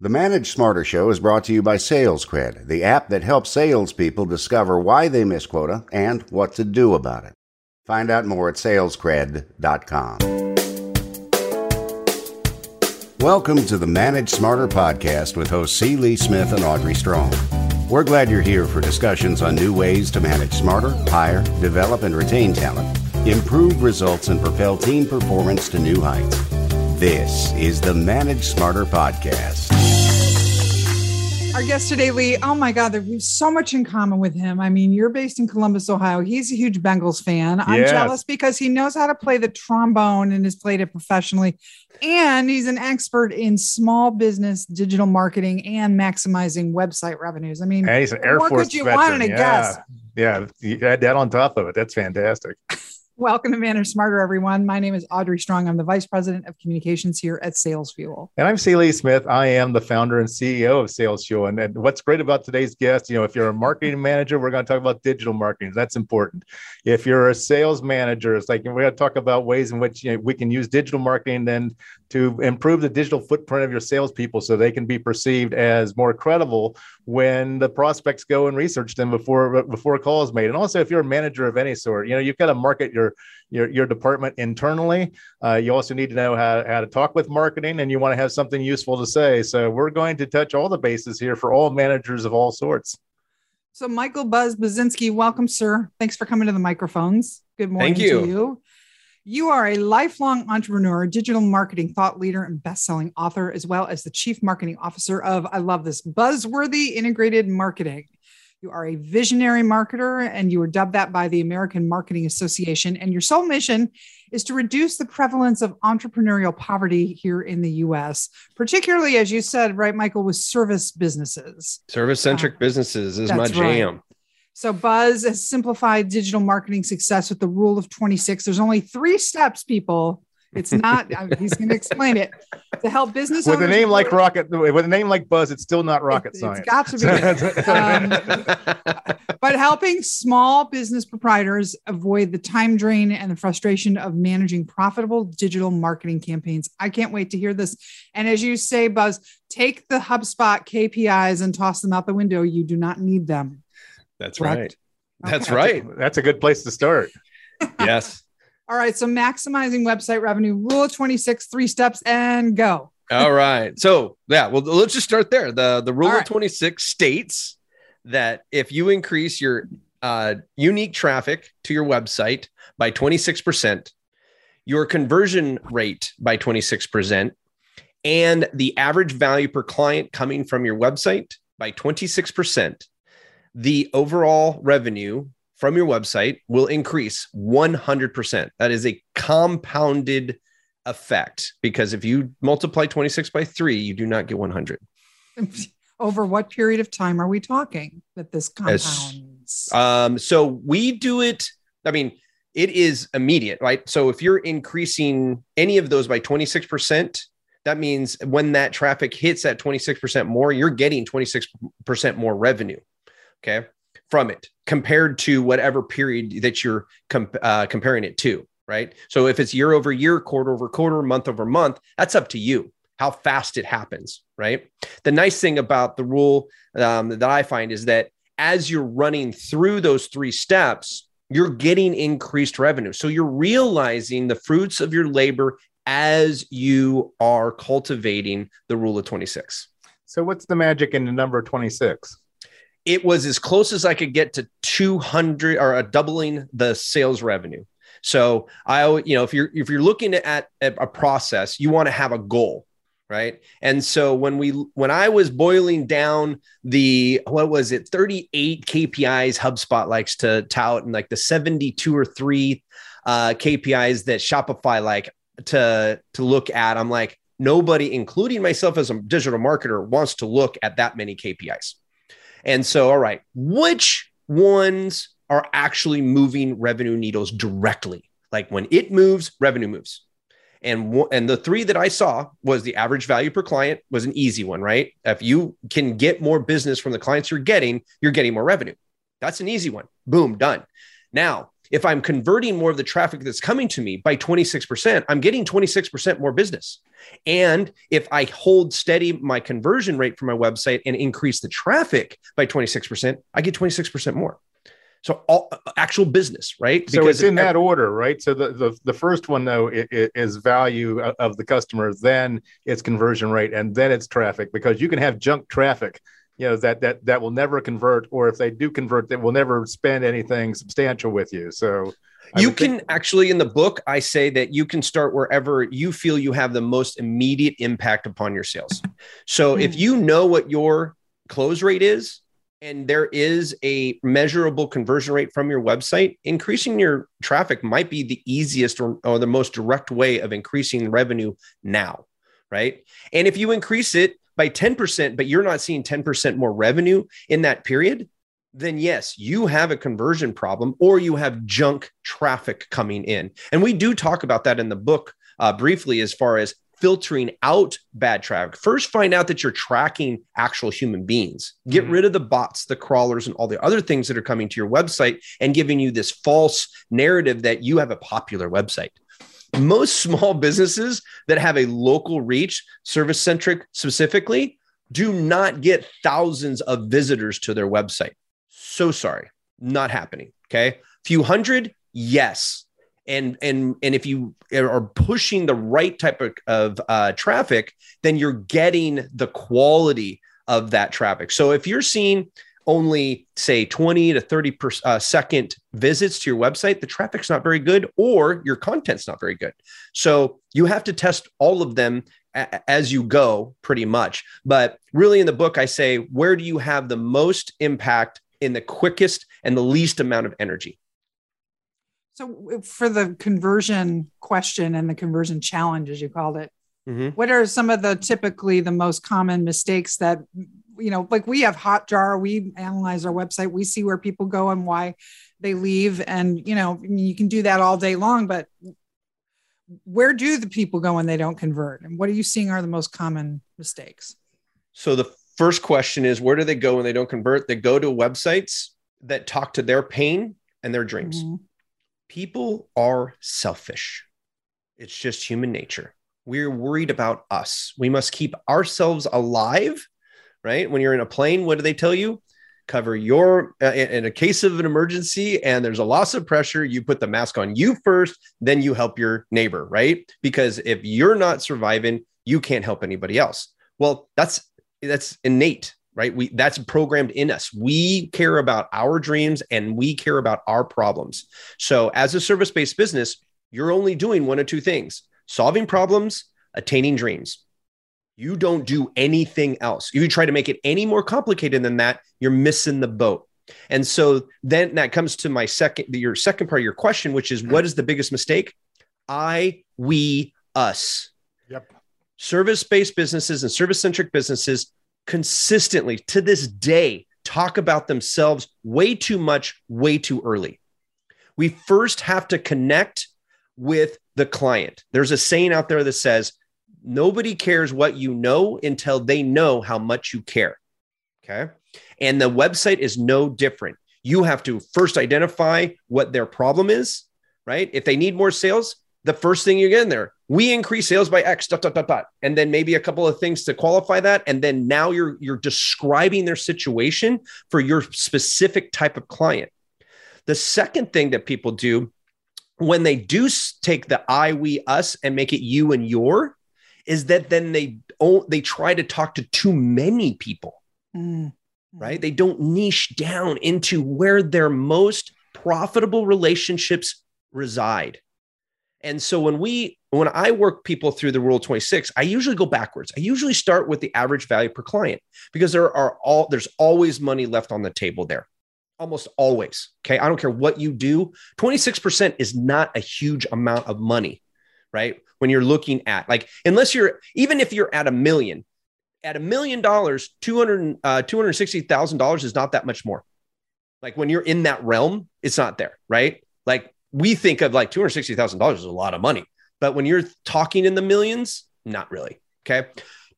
The Manage Smarter Show is brought to you by SalesCred, the app that helps salespeople discover why they miss quota and what to do about it. Find out more at salescred.com. Welcome to the Manage Smarter Podcast with hosts C. Lee Smith and Audrey Strong. We're glad you're here for discussions on new ways to manage smarter, hire, develop, and retain talent, improve results, and propel team performance to new heights. This is the Manage Smarter Podcast. Our guest today, Lee, oh my God, there's so much in common with him. I mean, you're based in Columbus, Ohio. He's a huge Bengals fan. I'm jealous because he knows how to play the trombone and has played it professionally. And he's an expert in small business, digital marketing, and maximizing website revenues. I mean, he's an Air Force veteran. What could you want in a guest? Yeah, you add that on top of it. That's fantastic. Welcome to Manage Smarter, everyone. My name is Audrey Strong. I'm the Vice President of Communications here at Salesfuel. And I'm C. Lee Smith. I am the founder and CEO of Salesfuel. And what's great about today's guest, you know, if you're a marketing manager, we're going to talk about digital marketing. That's important. If you're a sales manager, it's like we're going to talk about ways in which, you know, we can use digital marketing then to improve the digital footprint of your salespeople so they can be perceived as more credible when the prospects go and research them before a call is made. And also, if you're a manager of any sort, you know, you've got to market your department internally. You also need to know how to talk with marketing, and you want to have something useful to say. So we're going to touch all the bases here for all managers of all sorts. So Michael Buzz Buzzynski, welcome, sir. Thanks for coming to the microphones. Good morning to you. You are a lifelong entrepreneur, digital marketing thought leader, and best-selling author, as well as the chief marketing officer of, I love this, Buzzworthy Integrated Marketing. You are a visionary marketer, and you were dubbed that by the American Marketing Association. And your sole mission is to reduce the prevalence of entrepreneurial poverty here in the U.S., particularly, as you said, right, Michael, with service businesses. Service-centric businesses is my jam. Right. So Buzz has simplified digital marketing success with the rule of 26. There's only 3 steps, people. It's not, he's going to explain it. To help business owners. With a name like Buzz, it's still not rocket science. It's got to be. But helping small business proprietors avoid the time drain and the frustration of managing profitable digital marketing campaigns. I can't wait to hear this. And as you say, Buzz, take the HubSpot KPIs and toss them out the window. You do not need them. That's correct. Right. Okay. That's right. That's a good place to start. Yes. All right. So maximizing website revenue, rule of 26, 3 steps, and go. All right. So yeah, well, let's just start there. The rule of 26 states that if you increase your unique traffic to your website by 26%, your conversion rate by 26%, and the average value per client coming from your website by 26%, the overall revenue from your website will increase 100%. That is a compounded effect, because if you multiply 26 by 3, you do not get 100. Over what period of time are we talking that this compounds? So we do it, I mean, it is immediate, right? So if you're increasing any of those by 26%, that means when that traffic hits that 26% more, you're getting 26% more revenue. Okay, from it compared to whatever period that you're comparing it to, right? So if it's year over year, quarter over quarter, month over month, that's up to you, how fast it happens, right? The nice thing about the rule that I find is that as you're running through those 3 steps, you're getting increased revenue. So you're realizing the fruits of your labor as you are cultivating the rule of 26. So what's the magic in the number 26? It was as close as I could get to 200 or doubling the sales revenue. So if you're looking at a process, you want to have a goal, right? And so when I was boiling down 38 KPIs HubSpot likes to tout, and like the 72 or 3 KPIs that Shopify like to look at, I'm like, Nobody, including myself as a digital marketer, wants to look at that many KPIs. And so, all right, which ones are actually moving revenue needles directly? Like when it moves, revenue moves. And the three that I saw was the average value per client was an easy one, right? If you can get more business from the clients you're getting more revenue. That's an easy one. Boom, done. Now, if I'm converting more of the traffic that's coming to me by 26%, I'm getting 26% more business. And if I hold steady my conversion rate for my website and increase the traffic by 26%, I get 26% more. So all actual business, right? Because so it's in that order, right? So the first one, though, is value of the customer, then it's conversion rate, and then it's traffic, because you can have junk traffic, you know, that will never convert, or if they do convert, they will never spend anything substantial with you. So you can actually, in the book, I say that you can start wherever you feel you have the most immediate impact upon your sales. So if you know what your close rate is, and there is a measurable conversion rate from your website, increasing your traffic might be the easiest or the most direct way of increasing revenue now, right? And if you increase it by 10%, but you're not seeing 10% more revenue in that period, then yes, you have a conversion problem, or you have junk traffic coming in. And we do talk about that in the book briefly, as far as filtering out bad traffic. First, find out that you're tracking actual human beings. Get rid of the bots, the crawlers, and all the other things that are coming to your website and giving you this false narrative that you have a popular website. Most small businesses that have a local reach, service-centric specifically, do not get thousands of visitors to their website. So sorry, not happening, okay? Few hundred, yes. And if you are pushing the right type of traffic, then you're getting the quality of that traffic. So if you're seeing only, say, 20 to 30 second visits to your website, the traffic's not very good, or your content's not very good. So you have to test all of them as you go, pretty much. But really, in the book, I say, where do you have the most impact in the quickest and the least amount of energy? So for the conversion question and the conversion challenge, as you called it, what are some of the typically the most common mistakes that, you know, like we have Hotjar, we analyze our website, we see where people go and why they leave. And, you know, I mean, you can do that all day long, but where do the people go when they don't convert? And what are you seeing are the most common mistakes? So the first question is, where do they go when they don't convert? They go to websites that talk to their pain and their dreams. People are selfish. It's just human nature. We're worried about us. We must keep ourselves alive, right? When you're in a plane, what do they tell you? Cover your, in a case of an emergency and there's a loss of pressure, you put the mask on you first, then you help your neighbor, right? Because if you're not surviving, you can't help anybody else. Well, that's innate, right? That's programmed in us. We care about our dreams and we care about our problems. So as a service-based business, you're only doing one of two things: solving problems, attaining dreams. You don't do anything else. If you try to make it any more complicated than that, you're missing the boat. And so then that comes to my your second part of your question, which is, what is the biggest mistake? I, we, us. Yep. Service-based businesses and service-centric businesses consistently to this day talk about themselves way too much, way too early. We first have to connect with the client. There's a saying out there that says, nobody cares what you know until they know how much you care. Okay. And the website is no different. You have to first identify what their problem is, right? If they need more sales, the first thing you get in there, we increase sales by X, ... and then maybe a couple of things to qualify that. And then now you're describing their situation for your specific type of client. The second thing that people do when they do take the I, we, us and make it you and your is that then they try to talk to too many people, right? They don't niche down into where their most profitable relationships reside. And so when I work people through the Rule of 26, I usually go backwards. I usually start with the average value per client, because there's always money left on the table there. Almost always. Okay. I don't care what you do. 26% is not a huge amount of money, right? When you're looking at, like, unless you're, even if you're at $1 million, at $1 million, $260,000 is not that much more. Like when you're in that realm, it's not there, right? Like we think of like $260,000 is a lot of money, but when you're talking in the millions, not really. Okay.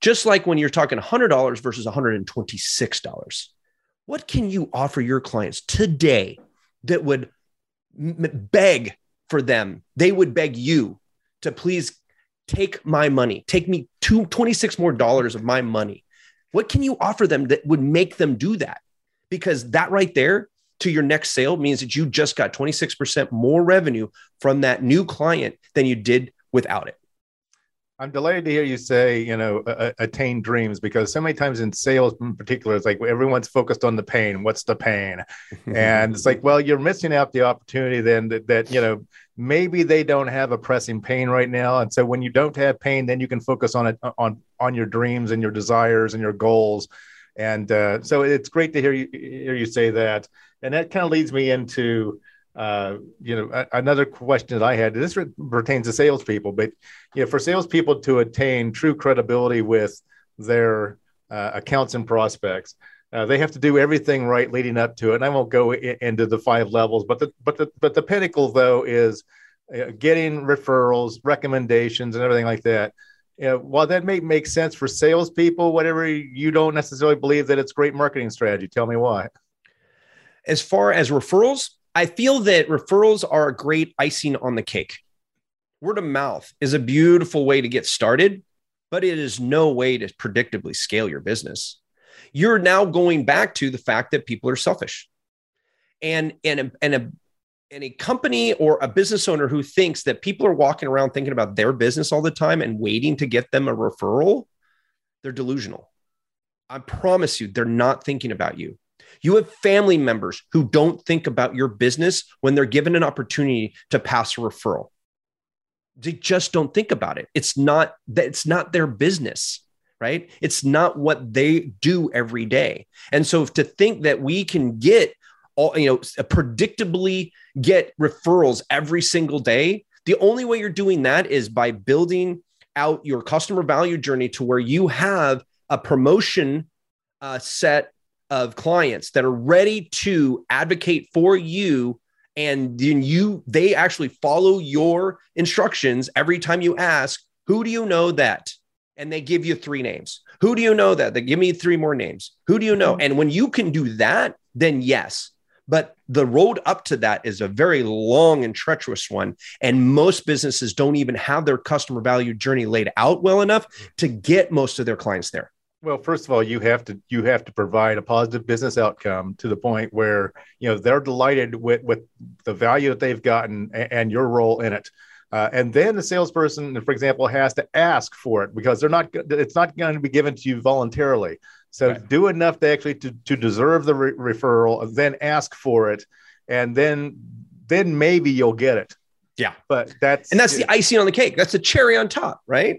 Just like when you're talking $100 versus $126, what can you offer your clients today that would beg for them? They would beg you to please take my money, take me $26 more of my money. What can you offer them that would make them do that? Because that right there to your next sale means that you just got 26% more revenue from that new client than you did without it. I'm delighted to hear you say, you know, attain dreams, because so many times in sales in particular, it's like everyone's focused on the pain. What's the pain? And it's like, well, you're missing out the opportunity then that, you know, maybe they don't have a pressing pain right now. And so when you don't have pain, then you can focus on it, on your dreams and your desires and your goals. And so it's great to hear you say that. And that kind of leads me into another question that I had, this pertains to salespeople, but you know, for salespeople to attain true credibility with their accounts and prospects, they have to do everything right leading up to it. And I won't go into the 5 levels, but the pinnacle though is getting referrals, recommendations, and everything like that. You know, while that may make sense for salespeople, whatever, you don't necessarily believe that it's great marketing strategy. Tell me why. As far as referrals, I feel that referrals are a great icing on the cake. Word of mouth is a beautiful way to get started, but it is no way to predictably scale your business. You're now going back to the fact that people are selfish. And a company or a business owner who thinks that people are walking around thinking about their business all the time and waiting to get them a referral, they're delusional. I promise you, they're not thinking about you. You have family members who don't think about your business when they're given an opportunity to pass a referral. They just don't think about it. It's not their business, right? It's not what they do every day. And so to think that we can get all, you know, predictably get referrals every single day, the only way you're doing that is by building out your customer value journey to where you have a promotion set of clients that are ready to advocate for you, and then they actually follow your instructions every time you ask, who do you know that? And they give you 3 names. Who do you know that? They give me 3 more names. Who do you know? And when you can do that, then yes. But the road up to that is a very long and treacherous one. And most businesses don't even have their customer value journey laid out well enough to get most of their clients there. Well, first of all, you have to provide a positive business outcome to the point where, you know, they're delighted with the value that they've gotten and your role in it. And then the salesperson, for example, has to ask for it, because it's not going to be given to you voluntarily. So right. Do enough to actually to deserve the referral, then ask for it, and then maybe you'll get it. Yeah. But that's the icing on the cake. That's the cherry on top, right?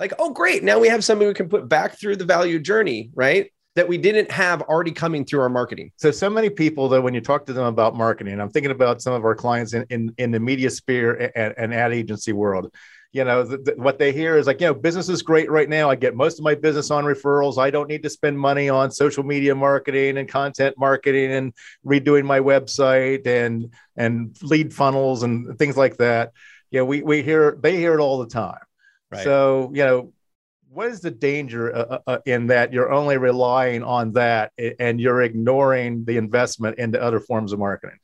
Like, oh, great. Now we have somebody we can put back through the value journey, right? That we didn't have already coming through our marketing. So many people, though, when you talk to them about marketing, I'm thinking about some of our clients in the media sphere and ad agency world. You know, what they hear is like, you know, business is great right now. I get most of my business on referrals. I don't need to spend money on social media marketing and content marketing and redoing my website and lead funnels and things like that. Yeah, you know, they hear it all the time. Right. So, you know, what is the danger in that you're only relying on that and you're ignoring the investment into other forms of marketing?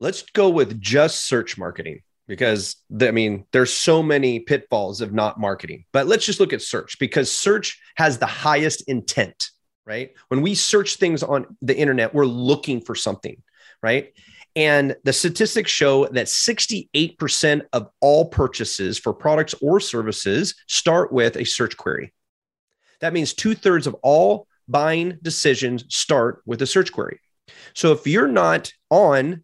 Let's go with just search marketing, because there's so many pitfalls of not marketing, but let's just look at search, because search has the highest intent, right? When we search things on the internet, we're looking for something, right? And the statistics show that 68% of all purchases for products or services start with a search query. That means 2/3 of all buying decisions start with a search query. So if you're not on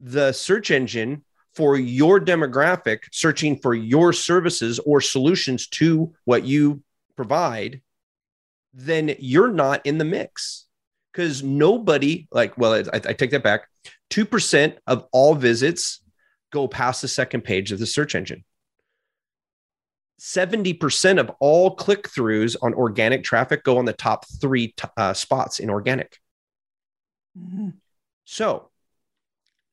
the search engine for your demographic, searching for your services or solutions to what you provide, then you're not in the mix. Because nobody, I take that back. 2% of all visits go past the second page of the search engine. 70% of all click-throughs on organic traffic go on the top three spots in organic. Mm-hmm. So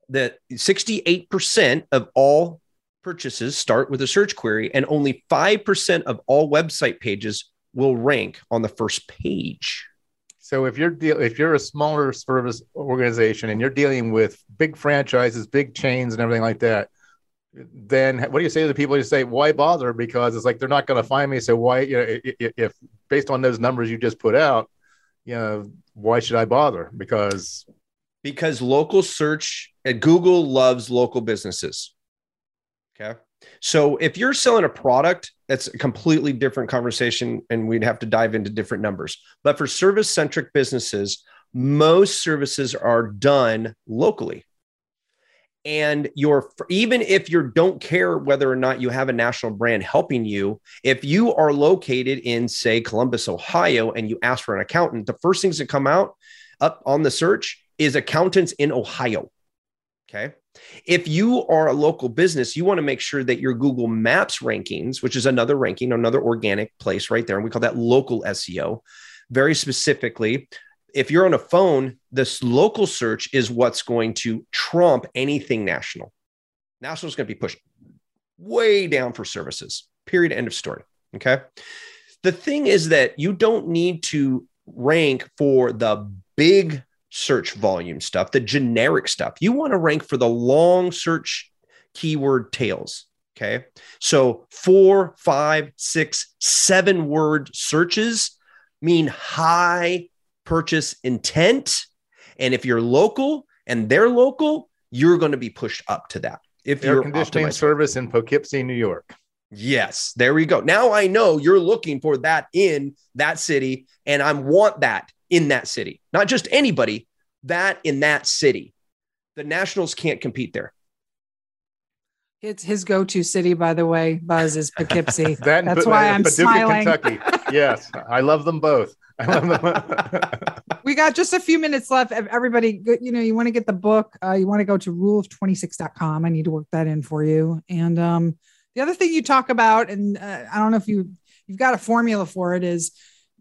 the 68% of all purchases start with a search query, and only 5% of all website pages will rank on the first page. So if you're a smaller service organization and you're dealing with big franchises, big chains and everything like that, then what do you say to the people who say, why bother? Because it's like, they're not going to find me. So why, you know, if based on those numbers you just put out, you know, why should I bother? Because local search, Google loves local businesses. Okay. So if you're selling a product, that's a completely different conversation and we'd have to dive into different numbers. But for service-centric businesses, most services are done locally. And even if you don't care whether or not you have a national brand helping you, if you are located in, say, Columbus, Ohio, and you ask for an accountant, the first things that come out up on the search is accountants in Ohio. Okay. If you are a local business, you want to make sure that your Google Maps rankings, which is another ranking, another organic place right there, and we call that local SEO. Very specifically, if you're on a phone, this local search is what's going to trump anything national. National is going to be pushed way down for services, period, end of story. Okay. The thing is that you don't need to rank for the big search volume stuff, the generic stuff. You want to rank for the long search keyword tails. Okay. So 4, 5, 6, 7 word searches mean high purchase intent. And if you're local and they're local, you're going to be pushed up to that. If you're conditioning service in Poughkeepsie, New York. Yes, there we go. Now I know you're looking for that in that city, and I want that in that city, not just anybody, that in that city. The nationals can't compete there. It's his go-to city, by the way, Buzz, is Poughkeepsie. That's why I'm Paducah, smiling. Kentucky. Yes, I love them both. We got just a few minutes left. Everybody, you know, you want to get the book. You want to go to ruleof26.com. I need to work that in for you. And the other thing you talk about, and I don't know if you've got a formula for it, is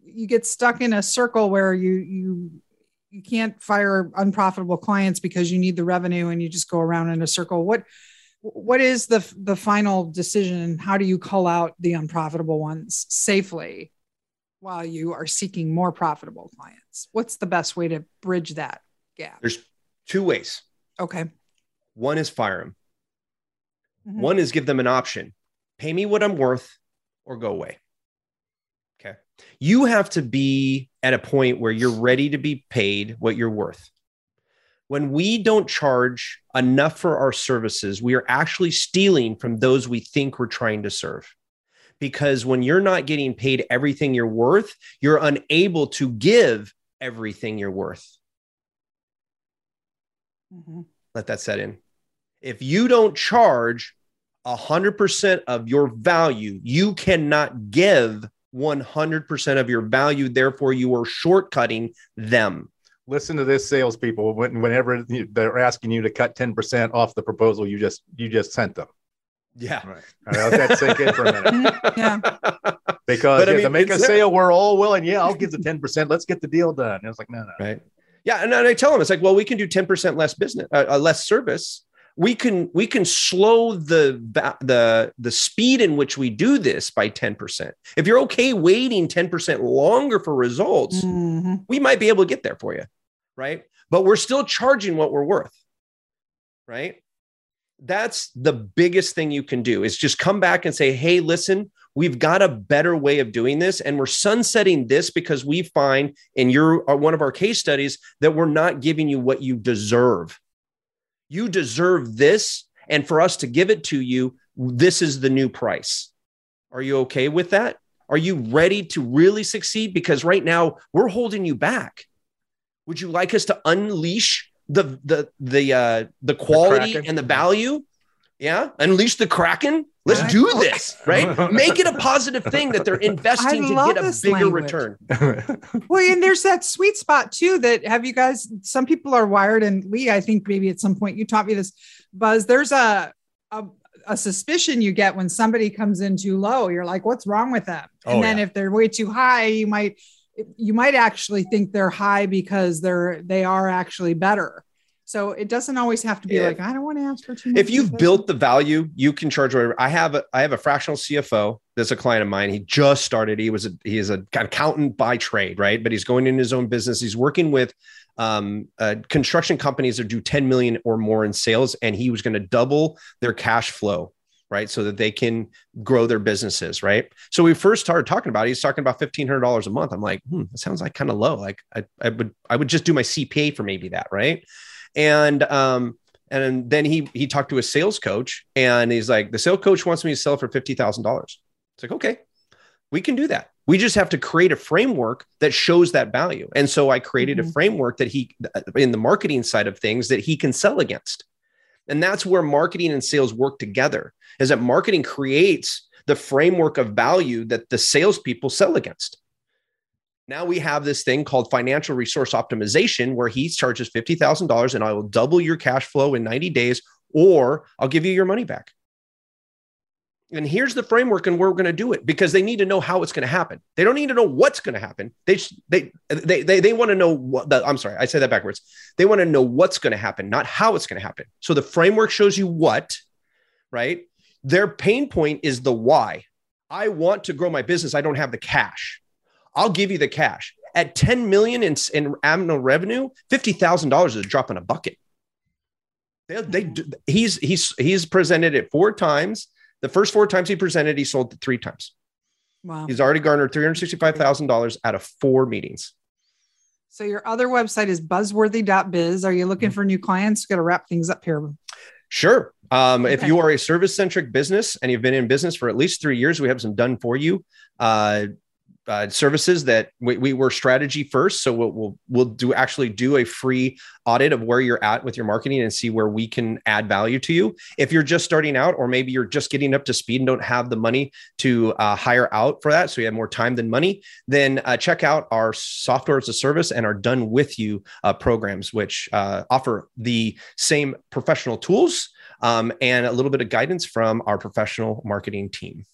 you get stuck in a circle where you can't fire unprofitable clients because you need the revenue, and you just go around in a circle. What is the final decision, and how do you cull out the unprofitable ones safely while you are seeking more profitable clients? What's the best way to bridge that gap? There's two ways. Okay. One is fire them. Mm-hmm. One is give them an option. Pay me what I'm worth or go away. Okay. You have to be at a point where you're ready to be paid what you're worth. When we don't charge enough for our services, we are actually stealing from those we think we're trying to serve. Because when you're not getting paid everything you're worth, you're unable to give everything you're worth. Mm-hmm. Let that set in. If you don't charge 100% of your value, you cannot give 100% of your value. Therefore, you are shortcutting them. Listen to this, salespeople. Whenever they're asking you to cut 10% off the proposal you just sent them. Yeah. Right. All right, let that sink in for a minute. Yeah. Because to make a sale, we're all willing. Yeah, I'll give the 10%. Let's get the deal done. And I was like, no. Right. Yeah, and I tell them, it's like, well, we can do 10% less business, less service. We can slow the speed in which we do this by 10%. If you're okay waiting 10% longer for results, mm-hmm. we might be able to get there for you, right? But we're still charging what we're worth, right? That's the biggest thing you can do, is just come back and say, hey, listen, we've got a better way of doing this, and we're sunsetting this because we find in one of our case studies that we're not giving you what you deserve. You deserve this, and for us to give it to you, this is the new price. Are you okay with that? Are you ready to really succeed? Because right now we're holding you back. Would you like us to unleash the quality and the value? Yeah, unleash the Kraken. Let's do this, right? Make it a positive thing that they're investing to get a bigger return. Well, and there's that sweet spot too, that some people are wired, and Lee, I think maybe at some point you taught me this, Buzz, there's a a suspicion you get when somebody comes in too low. You're like, what's wrong with them? And then if they're way too high, you might actually think they're high because they are actually better. So it doesn't always have to be I don't want to ask for too much. If you've built the value, you can charge whatever. I have a fractional CFO. There's a client of mine. He just started. He is an accountant by trade, right? But he's going into his own business. He's working with construction companies that do 10 million or more in sales. And he was going to double their cash flow, right? So that they can grow their businesses, right? So we first started talking about it. He's talking about $1,500 a month. I'm like, that sounds like kind of low. Like I would just do my CPA for maybe that, right? And then he talked to a sales coach, and he's like, the sales coach wants me to sell for $50,000. It's like, okay, we can do that. We just have to create a framework that shows that value. And so I created a framework that he, in the marketing side of things, that he can sell against. And that's where marketing and sales work together, is that marketing creates the framework of value that the salespeople sell against. Now we have this thing called financial resource optimization, where he charges $50,000 and I will double your cash flow in 90 days, or I'll give you your money back. And here's the framework, and we're going to do it, because they need to know how it's going to happen. They don't need to know what's going to happen. They want to know what the, I'm sorry, I said that backwards. They want to know what's going to happen, not how it's going to happen. So the framework shows you what, right? Their pain point is the why. I want to grow my business. I don't have the cash. I'll give you the cash. At 10 million in annual revenue, $50,000 is a drop in a bucket. He's presented it 4 times. The first 4 times he presented, he sold 3 times. Wow. He's already garnered $365,000 out of 4 meetings. So your other website is buzzworthy.biz. Are you looking for new clients? Got to wrap things up here. Sure. If you are a service-centric business and you've been in business for at least 3 years, we have some done for you services that we were strategy first. So we'll do a free audit of where you're at with your marketing and see where we can add value to you. If you're just starting out, or maybe you're just getting up to speed and don't have the money to hire out for that, so you have more time than money, then check out our software as a service and our done with you programs, which offer the same professional tools and a little bit of guidance from our professional marketing team.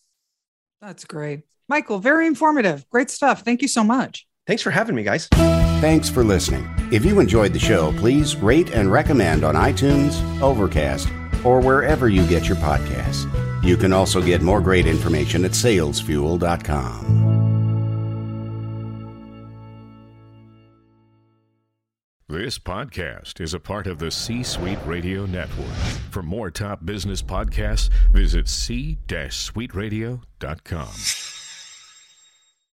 That's great. Michael, very informative. Great stuff. Thank you so much. Thanks for having me, guys. Thanks for listening. If you enjoyed the show, please rate and recommend on iTunes, Overcast, or wherever you get your podcasts. You can also get more great information at salesfuel.com. This podcast is a part of the C-Suite Radio Network. For more top business podcasts, visit c-suiteradio.com.